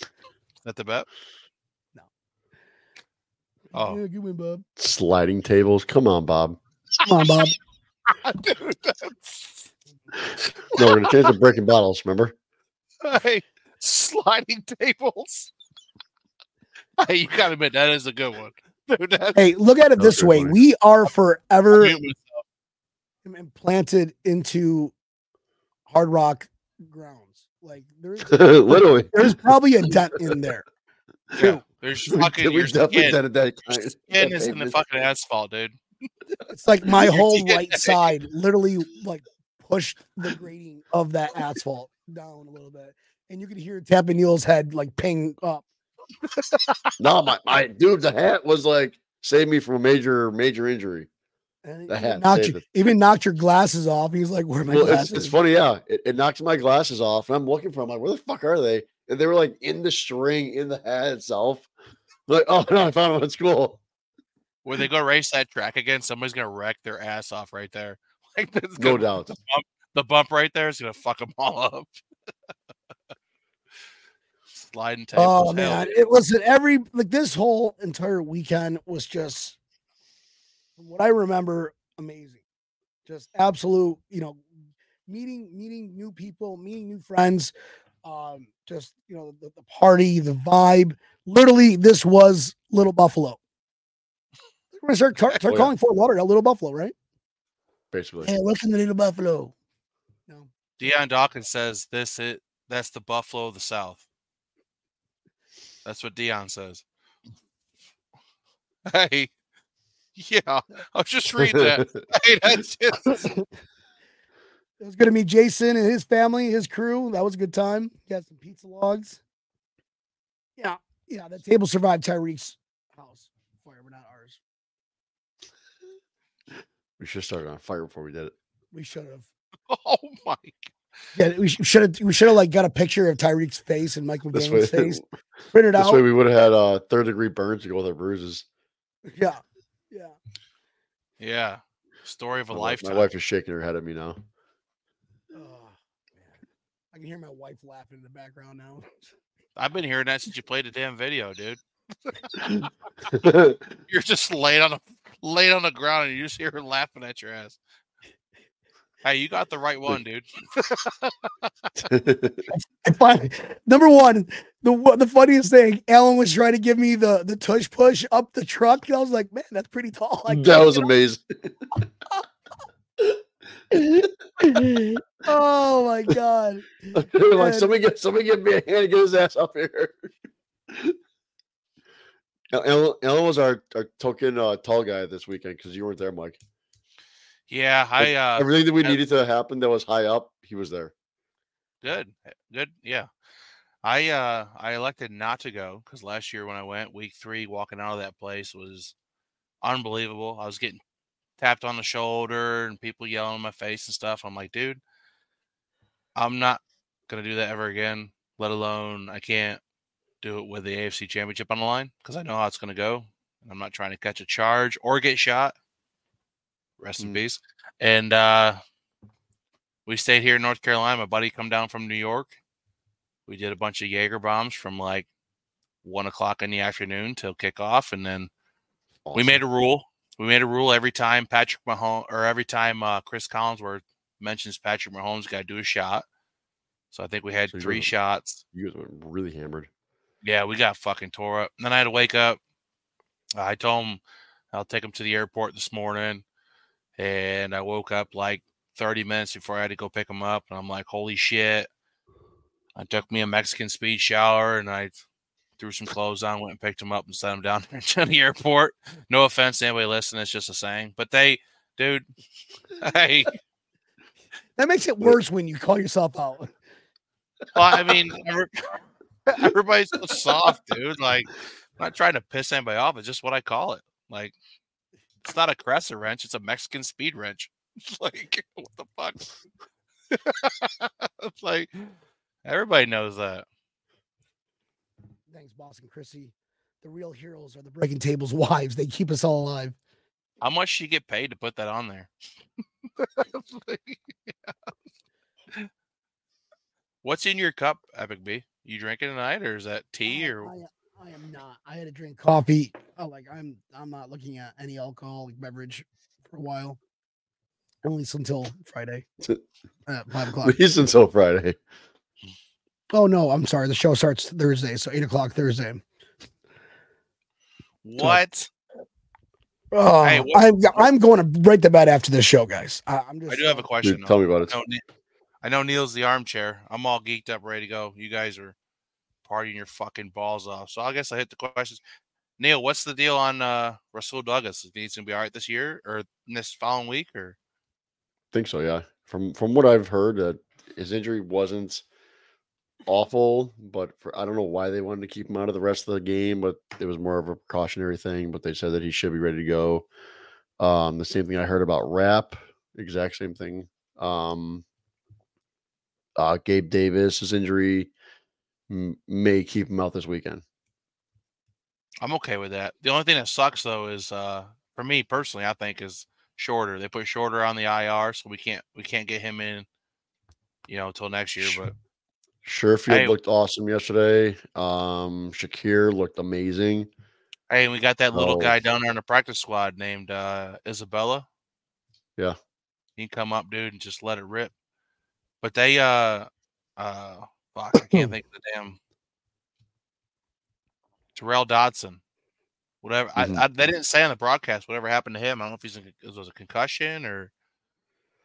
Is that the bet? No. Oh, yeah, good win, Bob. Sliding tables. Come on, Bob. Dude, no, we're gonna change the breaking bottles. Remember? Hey, sliding tables. Hey, you gotta admit that is a good one. Dude, hey, look at it this way: point. We are forever implanted into Hard Rock grounds. Like there's literally, there's probably a dent in there. Yeah, there's fucking your skin. Skin is in the fucking asphalt, dude. It's like my whole right side literally like pushed the grating of that asphalt down a little bit, and you could hear Tampaneil's head like ping up. No, my dude, the hat was like saved me from a major injury. And the hat knocked your glasses off. He's like, "Where are my glasses?" It's funny, yeah. It knocks my glasses off, and I'm looking for them. I'm like, "Where the fuck are they?" And they were like in the string in the hat itself. I'm like, oh no, I found them at school. When they go race that track again, somebody's gonna wreck their ass off right there. Like, no doubt. The bump right there is gonna fuck them all up. Sliding tables. Oh man, it wasn't this whole entire weekend was just, from what I remember, amazing. Just absolute, meeting new people, meeting new friends. Just the party, the vibe. Literally, this was Little Buffalo. We're going to start calling Fort Lauderdale Little Buffalo, right? Basically. Hey, welcome to Little Buffalo. No. Deion Dawkins says that's the Buffalo of the South. That's what Deion says. Hey. Yeah. I was just reading that. Hey, that's it. It was good to meet Jason and his family, his crew. That was a good time. Got some pizza logs. Yeah. Yeah, that table survived Tyreek's house fire, but not ours. We should have started on fire before we did it. We should have. Oh my! Yeah, we should have like got a picture of Tyreek's face and Michael Vick's face printed out. This way, we would have had 3rd-degree burns to go with our bruises. Yeah. Story of a lifetime. My wife is shaking her head at me now. Oh, man. I can hear my wife laughing in the background now. I've been hearing that since you played the damn video, dude. You're just laid on the ground and you just hear her laughing at your ass. Hey, you got the right one, dude. I finally, number one, the funniest thing, Alan was trying to give me the tush push up the truck, and I was like, man, that's pretty tall. That was amazing. Oh my god. Like, somebody give me a hand and get his ass up here. Ellen was our token tall guy this weekend because you weren't there, Mike. Yeah, everything that we needed to happen that was high up, he was there. Good, yeah. I elected not to go because last year when I went, week 3, walking out of that place was unbelievable. I was getting tapped on the shoulder and people yelling in my face and stuff. I'm like, dude, I'm not gonna do that ever again. Let alone I can't do it with the AFC Championship on the line because I know how it's going to go. And I'm not trying to catch a charge or get shot. Rest in peace. And we stayed here in North Carolina. My buddy come down from New York. We did a bunch of Jaeger bombs from like 1:00 in the afternoon till kickoff. And then awesome. We made a rule. Every time Patrick Mahomes or every time Chris Collinsworth mentions Patrick Mahomes, got to do a shot. So I think we had 3 shots. You guys were really hammered. Yeah, we got fucking tore up. And then I had to wake up. I told him I'll take him to the airport this morning. And I woke up like 30 minutes before I had to go pick him up. And I'm like, holy shit. I took me a Mexican speed shower and I threw some clothes on, went and picked him up and sent him down there to the airport. No offense to anybody listening. It's just a saying. But that makes it worse when you call yourself out. Well, I mean, everybody's so soft, dude. Like, I'm not trying to piss anybody off. It's just what I call it. Like, It's not a Crescent wrench. It's a Mexican speed wrench. It's like, what the fuck? It's like, everybody knows that. Thanks, Boss and Chrissy. The real heroes are the Breaking Tables wives. They keep us all alive. How much she get paid to put that on there? Like, yeah. What's in your cup, Epic B? You drinking tonight, or is that tea? Or I am not. I had to drink coffee. Oh, like I'm not looking at any alcoholic beverage for a while, at least until Friday at 5 o'clock. At least until Friday. Oh no, I'm sorry. The show starts Thursday, so 8 o'clock Thursday. What? So, oh, hey, I'm going to break the bat after this show, guys. I do have a question. Dude, tell me about it. I know Neil's the armchair. I'm all geeked up, ready to go. You guys are partying your fucking balls off. So I guess I hit the questions. Neil, what's the deal on Rasul Douglas? Is he going to be all right this year or this following week? Or I think so, yeah. From what I've heard, his injury wasn't awful, but I don't know why they wanted to keep him out of the rest of the game, but it was more of a precautionary thing. But they said that he should be ready to go. The same thing I heard about Rapp, exact same thing. Gabe Davis, his injury may keep him out this weekend. I'm okay with that. The only thing that sucks though is for me personally, I think is Shorter. They put Shorter on the IR, so we can't get him in, you know, until next year. But Sherfield looked awesome yesterday. Shakir looked amazing. Hey, we got that little guy down there in the practice squad named Isabella. Yeah. He can come up, dude, and just let it rip. But they fuck, I can't think of the damn Terrell Dodson. Whatever. Mm-hmm. They didn't say on the broadcast whatever happened to him. I don't know if it was a concussion or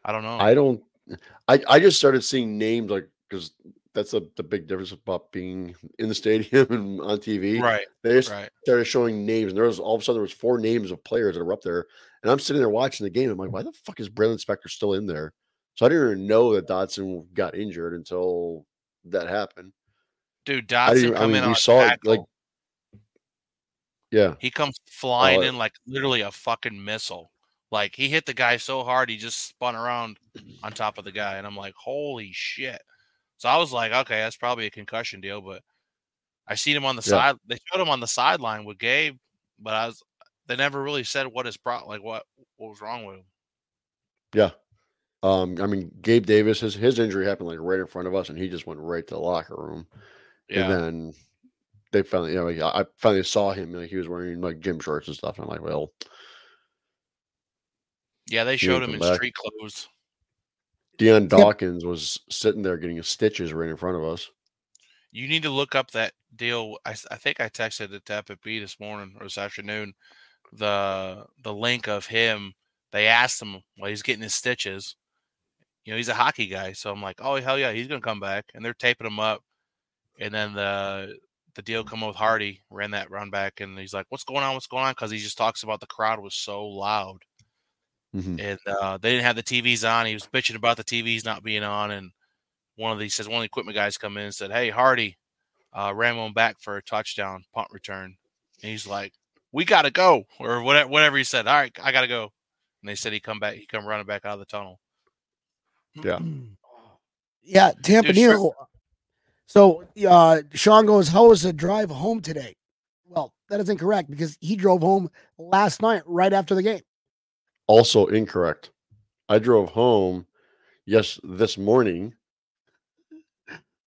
I don't know. I just started seeing names like, because that's the big difference about being in the stadium and on TV. Right. They just started showing names. And there was all of a sudden there was four names of players that were up there. And I'm sitting there watching the game. I'm like, why the fuck is Brennan Spector still in there? So I didn't even know that Dodson got injured until that happened. Dude, Dodson come in on saw tackle. Like, yeah. He comes flying in like literally a fucking missile. Like he hit the guy so hard he just spun around on top of the guy. And I'm like, holy shit. So I was like, okay, that's probably a concussion deal, but I seen him on the side. They showed him on the sideline with Gabe, but they never really said what his what was wrong with him. Yeah. I mean, Gabe Davis, his injury happened like right in front of us and he just went right to the locker room. Yeah. And then they finally, you know, I finally saw him, like he was wearing like gym shorts and stuff. And I'm like, well, yeah, they showed him in street clothes. Deion Dawkins was sitting there getting his stitches right in front of us. You need to look up that deal. I think I texted it to Epic B this morning or this afternoon. The link of him. They asked him while he's getting his stitches. You know, he's a hockey guy, so I'm like, oh hell yeah, he's gonna come back. And they're taping him up, and then the deal come with Hardy ran that run back, and he's like, "What's going on? What's going on?" Because he just talks about the crowd was so loud. Mm-hmm. And they didn't have the TVs on. He was bitching about the TVs not being on. And one of the equipment guys come in and said, "Hey, Hardy, ran one back for a touchdown punt return." And he's like, "We gotta go," or whatever he said. All right, I gotta go. And they said he come running back out of the tunnel. Yeah, yeah, Tampaneil. So Sean goes, "How was the drive home today?" Well, that is incorrect because he drove home last night right after the game. Also incorrect. I drove home, yes, this morning,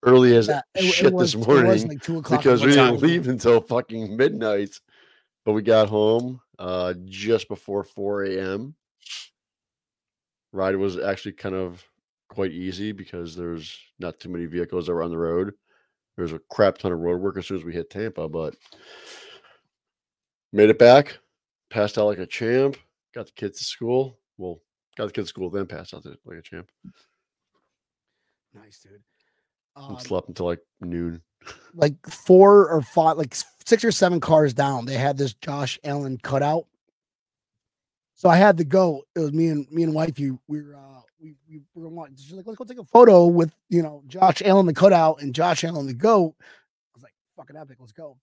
early as this morning, it was like 2 o'clock because we didn't leave until fucking midnight. But we got home just before 4 a.m. Ride was actually kind of quite easy because there's not too many vehicles that were on the road. There's a crap ton of road work as soon as we hit Tampa, but made it back, passed out like a champ. Got the kids to school. Well, got the kids to school, then passed out like a champ. Nice, dude. Slept until like noon. Like 4 or 5, like 6 or 7 cars down, they had this Josh Allen cutout. So I had to go. It was me and wifey. We were wanting. She's like, "Let's go take a photo with Josh Allen the cutout and Josh Allen the goat." I was like, "Fucking epic, let's go."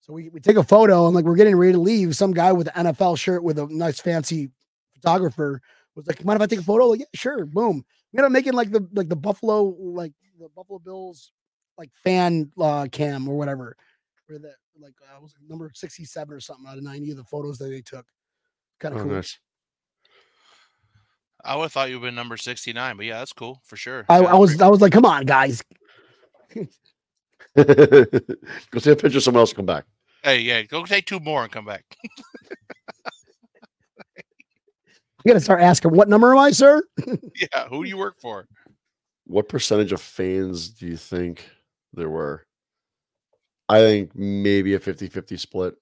So we take a photo and like we're getting ready to leave. Some guy with an NFL shirt with a nice fancy photographer was like, "Mind if I take a photo?" Like, yeah, sure. Boom. We ended up making like the Buffalo Bills like fan cam or whatever. Where that like I was number 67 or something out of 90 of the photos that they took. Kind of cool. Nice. I would have thought you would have been number 69, but yeah, that's cool for sure. I was like, come on, guys. Go take a picture of someone else and come back. Hey, yeah, go take two more and come back. I gotta start asking, what number am I, sir? Yeah, who do you work for? What percentage of fans do you think there were? I think maybe a 50-50 split.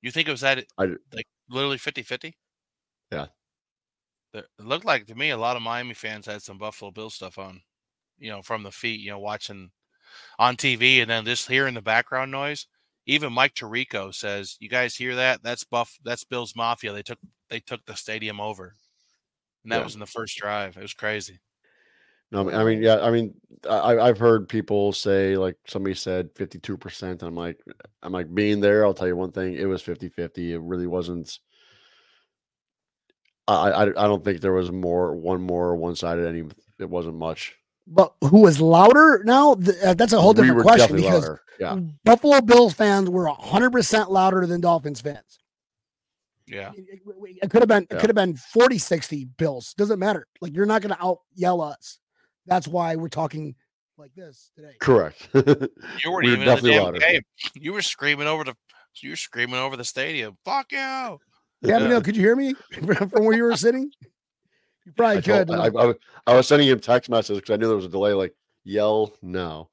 You think it was that like literally 50-50? Yeah. It looked like to me a lot of Miami fans had some Buffalo Bills stuff on, you know, from the feet, you know, watching on TV and then just hearing the background noise. Even Mike Tirico says, "You guys hear that? That's Bill's Mafia. They took the stadium over." And that was in the first drive. It was crazy. No, I mean, yeah, I mean, I've heard people say, like somebody said 52%. I'm like being there, I'll tell you one thing, it was 50-50. It really wasn't. I don't think there was more one-sided any. It wasn't much. But who was louder now? That's a whole different question because Buffalo Bills fans were 100% louder than Dolphins fans. Yeah. It could have been 40-60 Bills. Doesn't matter. Like you're not going to out yell us. That's why we're talking like this today. Correct. You weren't even in the damn game. You were screaming over the stadium. Fuck you. Tampaneil, could you hear me from where you were sitting? You probably could. I was sending him text messages because I knew there was a delay. Like, yell now.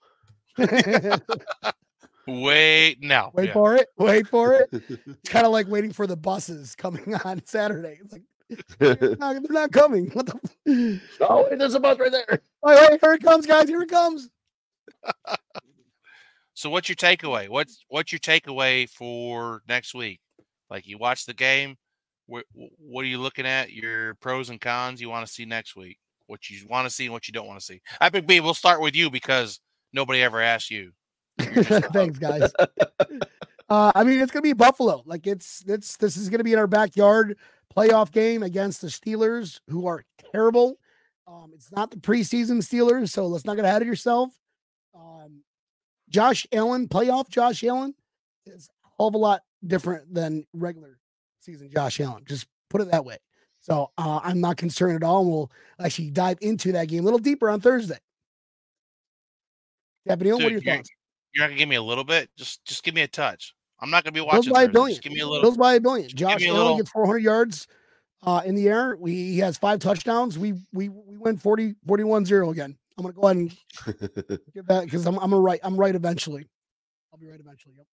Wait now. Wait for it. Wait for it. It's kind of like waiting for the buses coming on Saturday. It's like they're not coming. What the? Oh, there's a bus right there. Oh, wait, here it comes, guys. Here it comes. So, what's your takeaway? What's your takeaway for next week? Like you watch the game, what are you looking at? Your pros and cons you want to see next week, what you want to see and what you don't want to see. Epic B, we'll start with you because nobody ever asked you. Thanks, guys. I mean, it's going to be Buffalo. Like this is going to be in our backyard playoff game against the Steelers, who are terrible. It's not the preseason Steelers, so let's not get ahead of yourself. Josh Allen is a hell of a lot different than regular season Josh Allen. Just put it that way. So I'm not concerned at all. And we'll actually dive into that game a little deeper on Thursday. Tampaneil, what are your thoughts? You're not going to give me a little bit? Just give me a touch. I'm not going to be watching Thursday. Just give me a little. Bills by a billion. Josh Allen gets 400 yards in the air. He has 5 touchdowns. We win 41-0 again. I'm going to go ahead and get that because I'm right eventually. I'll be right eventually. Yep.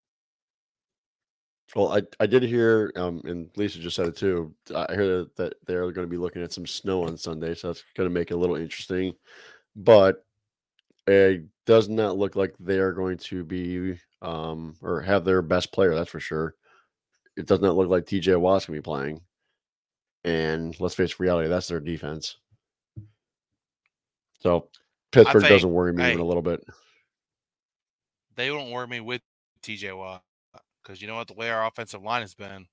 Well, I did hear, and Lisa just said it too, I hear that they're going to be looking at some snow on Sunday, so that's going to make it a little interesting. But it does not look like they are going to be or have their best player, that's for sure. It does not look like TJ Watt's going to be playing. And let's face reality, that's their defense. So Pittsburgh doesn't worry me even a little bit. They don't worry me with TJ Watt. Because you know what? The way our offensive line has been,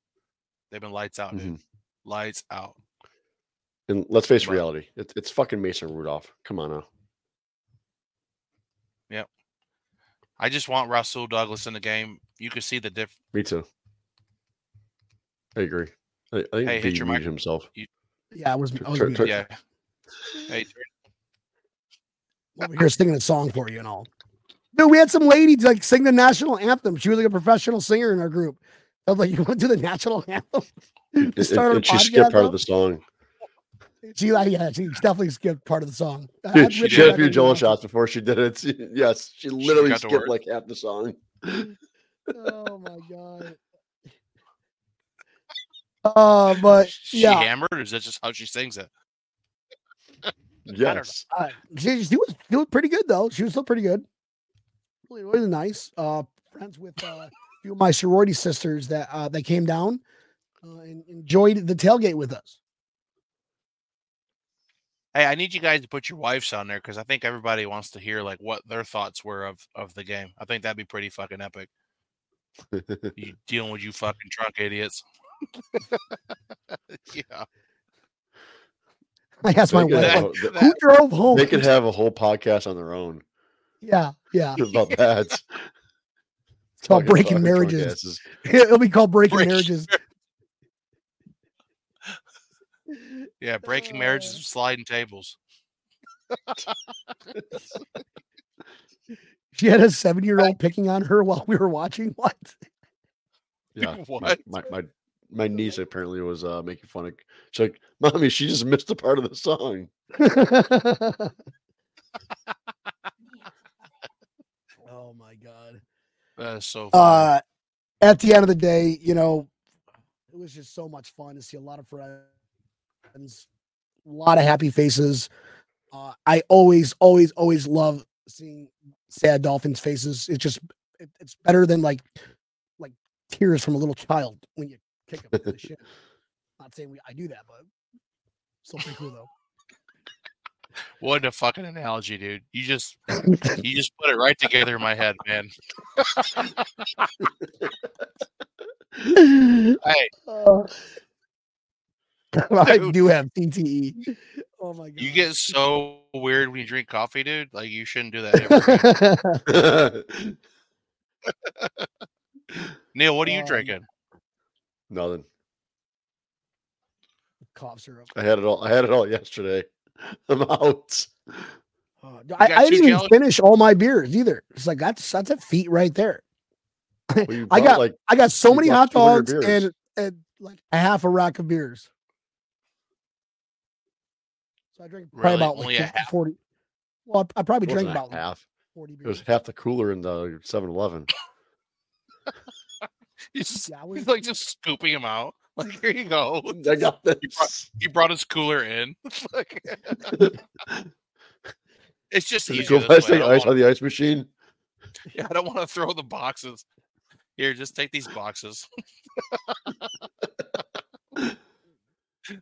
they've been lights out, dude. Mm-hmm. Lights out. And let's face reality. It's fucking Mason Rudolph. Come on now. Yep. I just want Rasul Douglas in the game. You can see the difference. Me too. I agree. I think he muted himself. Yeah, I was. Hey, over here singing a song for you and all. Dude, we had some lady like sing the national anthem. She was like a professional singer in our group. I was like, "You want to do the national anthem?" And she skipped part of the song. She definitely skipped part of the song. Dude, she did a few Joel shots before she did it. Yes, she literally skipped like half the song. Oh my god! But she hammered, or is that just how she sings it? Yes, she was pretty good though. She was still pretty good. Really nice. Friends with a few of my sorority sisters that came down and enjoyed the tailgate with us. Hey, I need you guys to put your wives on there because I think everybody wants to hear like what their thoughts were of the game. I think that'd be pretty fucking epic. You dealing with you fucking drunk idiots. Yeah. I asked my wife, who drove home? They could have a whole podcast on their own. Yeah, yeah. About that. It's called Breaking Marriages. It'll be called Breaking Marriages. Yeah, Breaking Marriages and Sliding Tables. She had a 7-year-old picking on her while we were watching. What? Yeah, what? My niece apparently was making fun of. She's like, "Mommy, she just missed a part of the song." Oh my god, that's so funny. At the end of the day, you know, it was just so much fun to see a lot of friends, a lot of happy faces. I always love seeing sad Dolphins faces. It's just it's better than like tears from a little child when you kick them in the shit. Not saying I do that, but still pretty cool though. What a fucking analogy, dude! You just put it right together in my head, man. Hey. I do have PTE. Oh my god! You get so weird when you drink coffee, dude. Like you shouldn't do that ever. Neil, what are you drinking? Nothing. Cough syrup. I had it all yesterday. I'm out. I didn't even finish all my beers either. It's like that's a feat right there. Well, I got so many hot dogs and like a half a rack of beers. So I drank probably about like 40. Well, I probably drank about half. 40 beers. It was half the cooler in the 7-Eleven. He's like just scooping them out. Like, here you go. I got this. He brought his cooler in. It's, like, it's just easier this way. Ice on the ice machine. Yeah, I don't want to throw the boxes. Here, just take these boxes.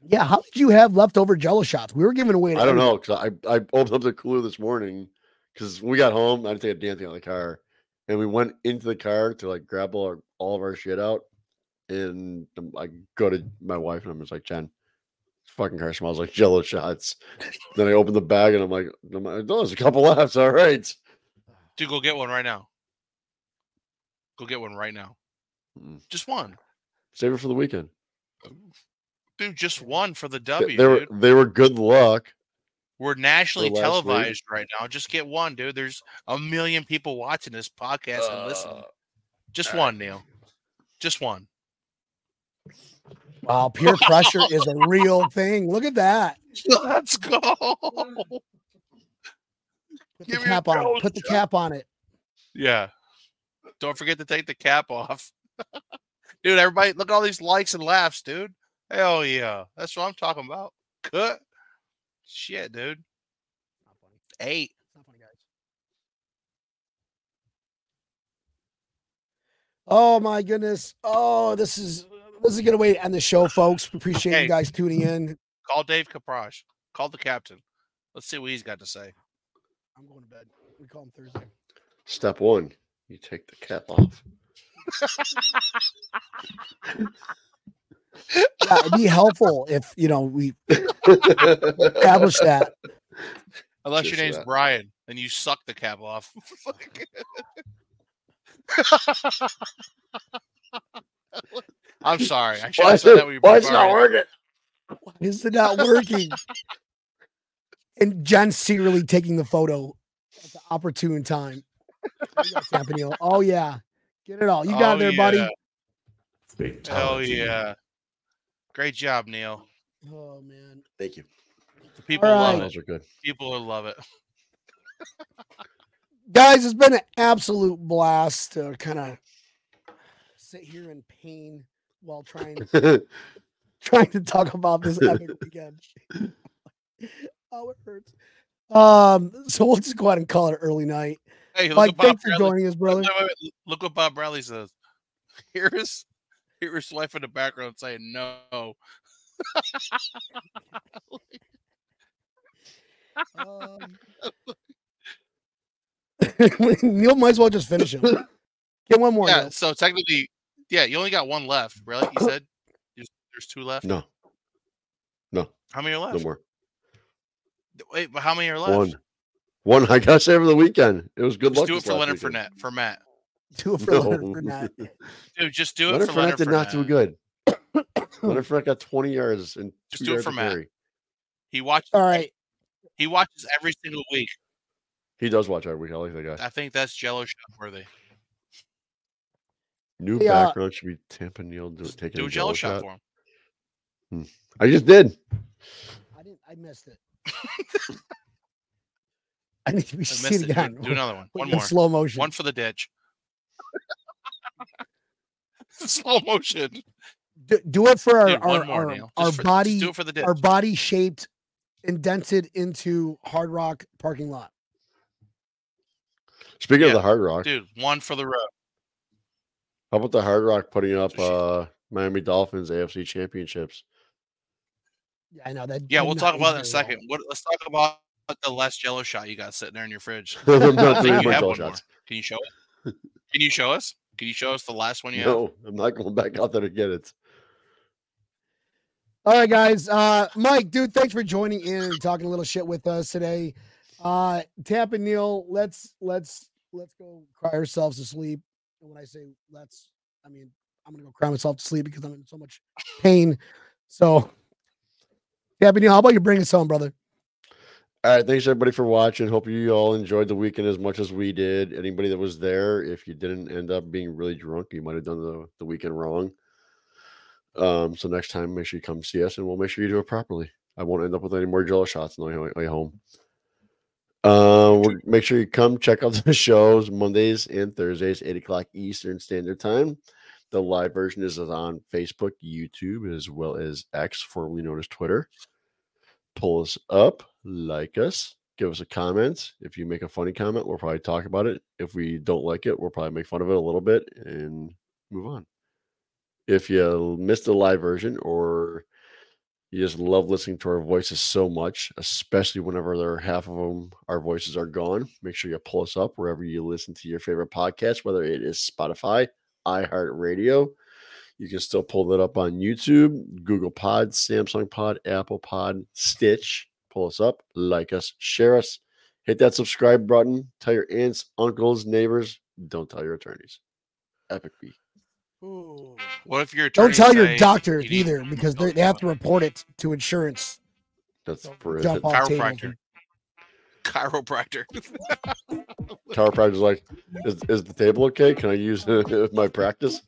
Yeah, how did you have leftover Jello shots? We were giving away. I don't know because I opened up the cooler this morning because when we got home, I didn't take a damn thing out of the car, and we went into the car to like grab all of our shit out. And I go to my wife and I'm just like, Jen, this fucking car smells like Jello shots. Then I open the bag and I'm like, oh, there's a couple left. All right, dude, go get one right now. Just one. Save it for the weekend, dude. Just one for the W. They were good luck. We're nationally televised right now. Just get one, dude. There's a million people watching this podcast and listening. Just one, Neil. Just one. Wow, peer pressure is a real thing. Look at that. Let's go. Put the cap on it. Yeah. Don't forget to take the cap off. Dude, everybody, look at all these likes and laughs, dude. Hell yeah. That's what I'm talking about. Cut. Shit, dude. 8. Oh, my goodness. Oh, this is a good way to end the show, folks. We appreciate you guys tuning in. Call Dave Kaprash. Call the captain. Let's see what he's got to say. I'm going to bed. We call him Thursday. Step 1, you take the cap off. Yeah, it'd be helpful if, you know, we establish that. Unless your name's Brian and you suck the cap off. I'm sorry. I should have said that. Why is it not working? Why is it not working? And John serially taking the photo at the opportune time. Oh yeah, get it all. You got it there, buddy. Big time. Hell yeah! Great job, Neil. Oh man, thank you. The people love it. Those are good. People will love it. Guys, it's been an absolute blast to kind of sit here in pain while trying to talk about this epic weekend. Oh, it hurts. So we'll just go ahead and call it early night. Hey, Mike, thanks for joining us, brother. Wait. Look what Bob Bradley says. Here's life in the background saying no. Neil might as well just finish him. Get one more. Yeah. Now. So technically, yeah, you only got one left, right? You said there's two left. No. How many are left? No more. Wait, but how many are left? One. I got over the weekend. It was good luck. Do it for Leonard Fournette. For Matt. Do it for Leonard Fournette. Dude, just do it for Leonard Fournette. Did not do good. Leonard Fournette got 20 yards and just do it for Matt. He watches every single week. He does watch every week. I like that guy. I think that's Jello shot worthy. New background should be Tampaneil taking a Jello shot for him. I just did. I missed it. I need to be seen again. Do another one. One more. Slow motion. One for the ditch. Slow motion. Do it for our body shaped indented into Hard Rock parking lot. Speaking of the Hard Rock, dude, one for the road. How about the Hard Rock putting up Miami Dolphins AFC championships? Yeah, I know that. Yeah, we'll talk about that in a second. Let's talk about the last Jello shot you got sitting there in your fridge. I'm not doing my Jello shots. Can you show it? Can you show us? Can you show us the last one you have? No, I'm not going back out there to get it. All right, guys. Mike, dude, thanks for joining in and talking a little shit with us today. Tampaneil, let's go cry ourselves to sleep. And when I say let's, I mean I'm gonna go cry myself to sleep because I'm in so much pain. So, Tampaneil, how about you bring us home, brother? All right, thanks everybody for watching. Hope you all enjoyed the weekend as much as we did. Anybody that was there, if you didn't end up being really drunk, you might have done the weekend wrong. So next time, make sure you come see us, and we'll make sure you do it properly. I won't end up with any more Jello shots on the way home. Make sure you come check out the shows Mondays and Thursdays, 8 o'clock Eastern Standard Time. The live version is on Facebook, YouTube, as well as X, formerly known as Twitter. Pull us up. Like us, give us a comment. If you make a funny comment, we'll probably talk about it. If we don't like it, we'll probably make fun of it a little bit and move on. If you missed the live version or you just love listening to our voices so much, especially whenever there are half of them, our voices are gone, make sure you pull us up wherever you listen to your favorite podcast, whether it is Spotify, iHeartRadio. You can still pull that up on YouTube, Google Pod, Samsung Pod, Apple Pod, Stitch. Pull us up, like us, share us, hit that subscribe button, tell your aunts, uncles, neighbors, don't tell your attorneys. Epic B. Ooh. What if your attorney? Don't tell your doctor either because they have to report it to insurance. That's for it. Chiropractor. Chiropractor's like, is the table okay? Can I use it with my practice?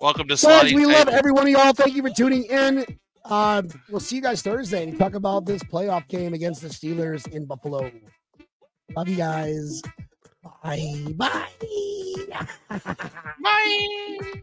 Welcome to Slotty. We love every one of y'all. Thank you for tuning in. We'll see you guys Thursday and talk about this playoff game against the Steelers in Buffalo. Love you guys. Bye. Bye. Bye.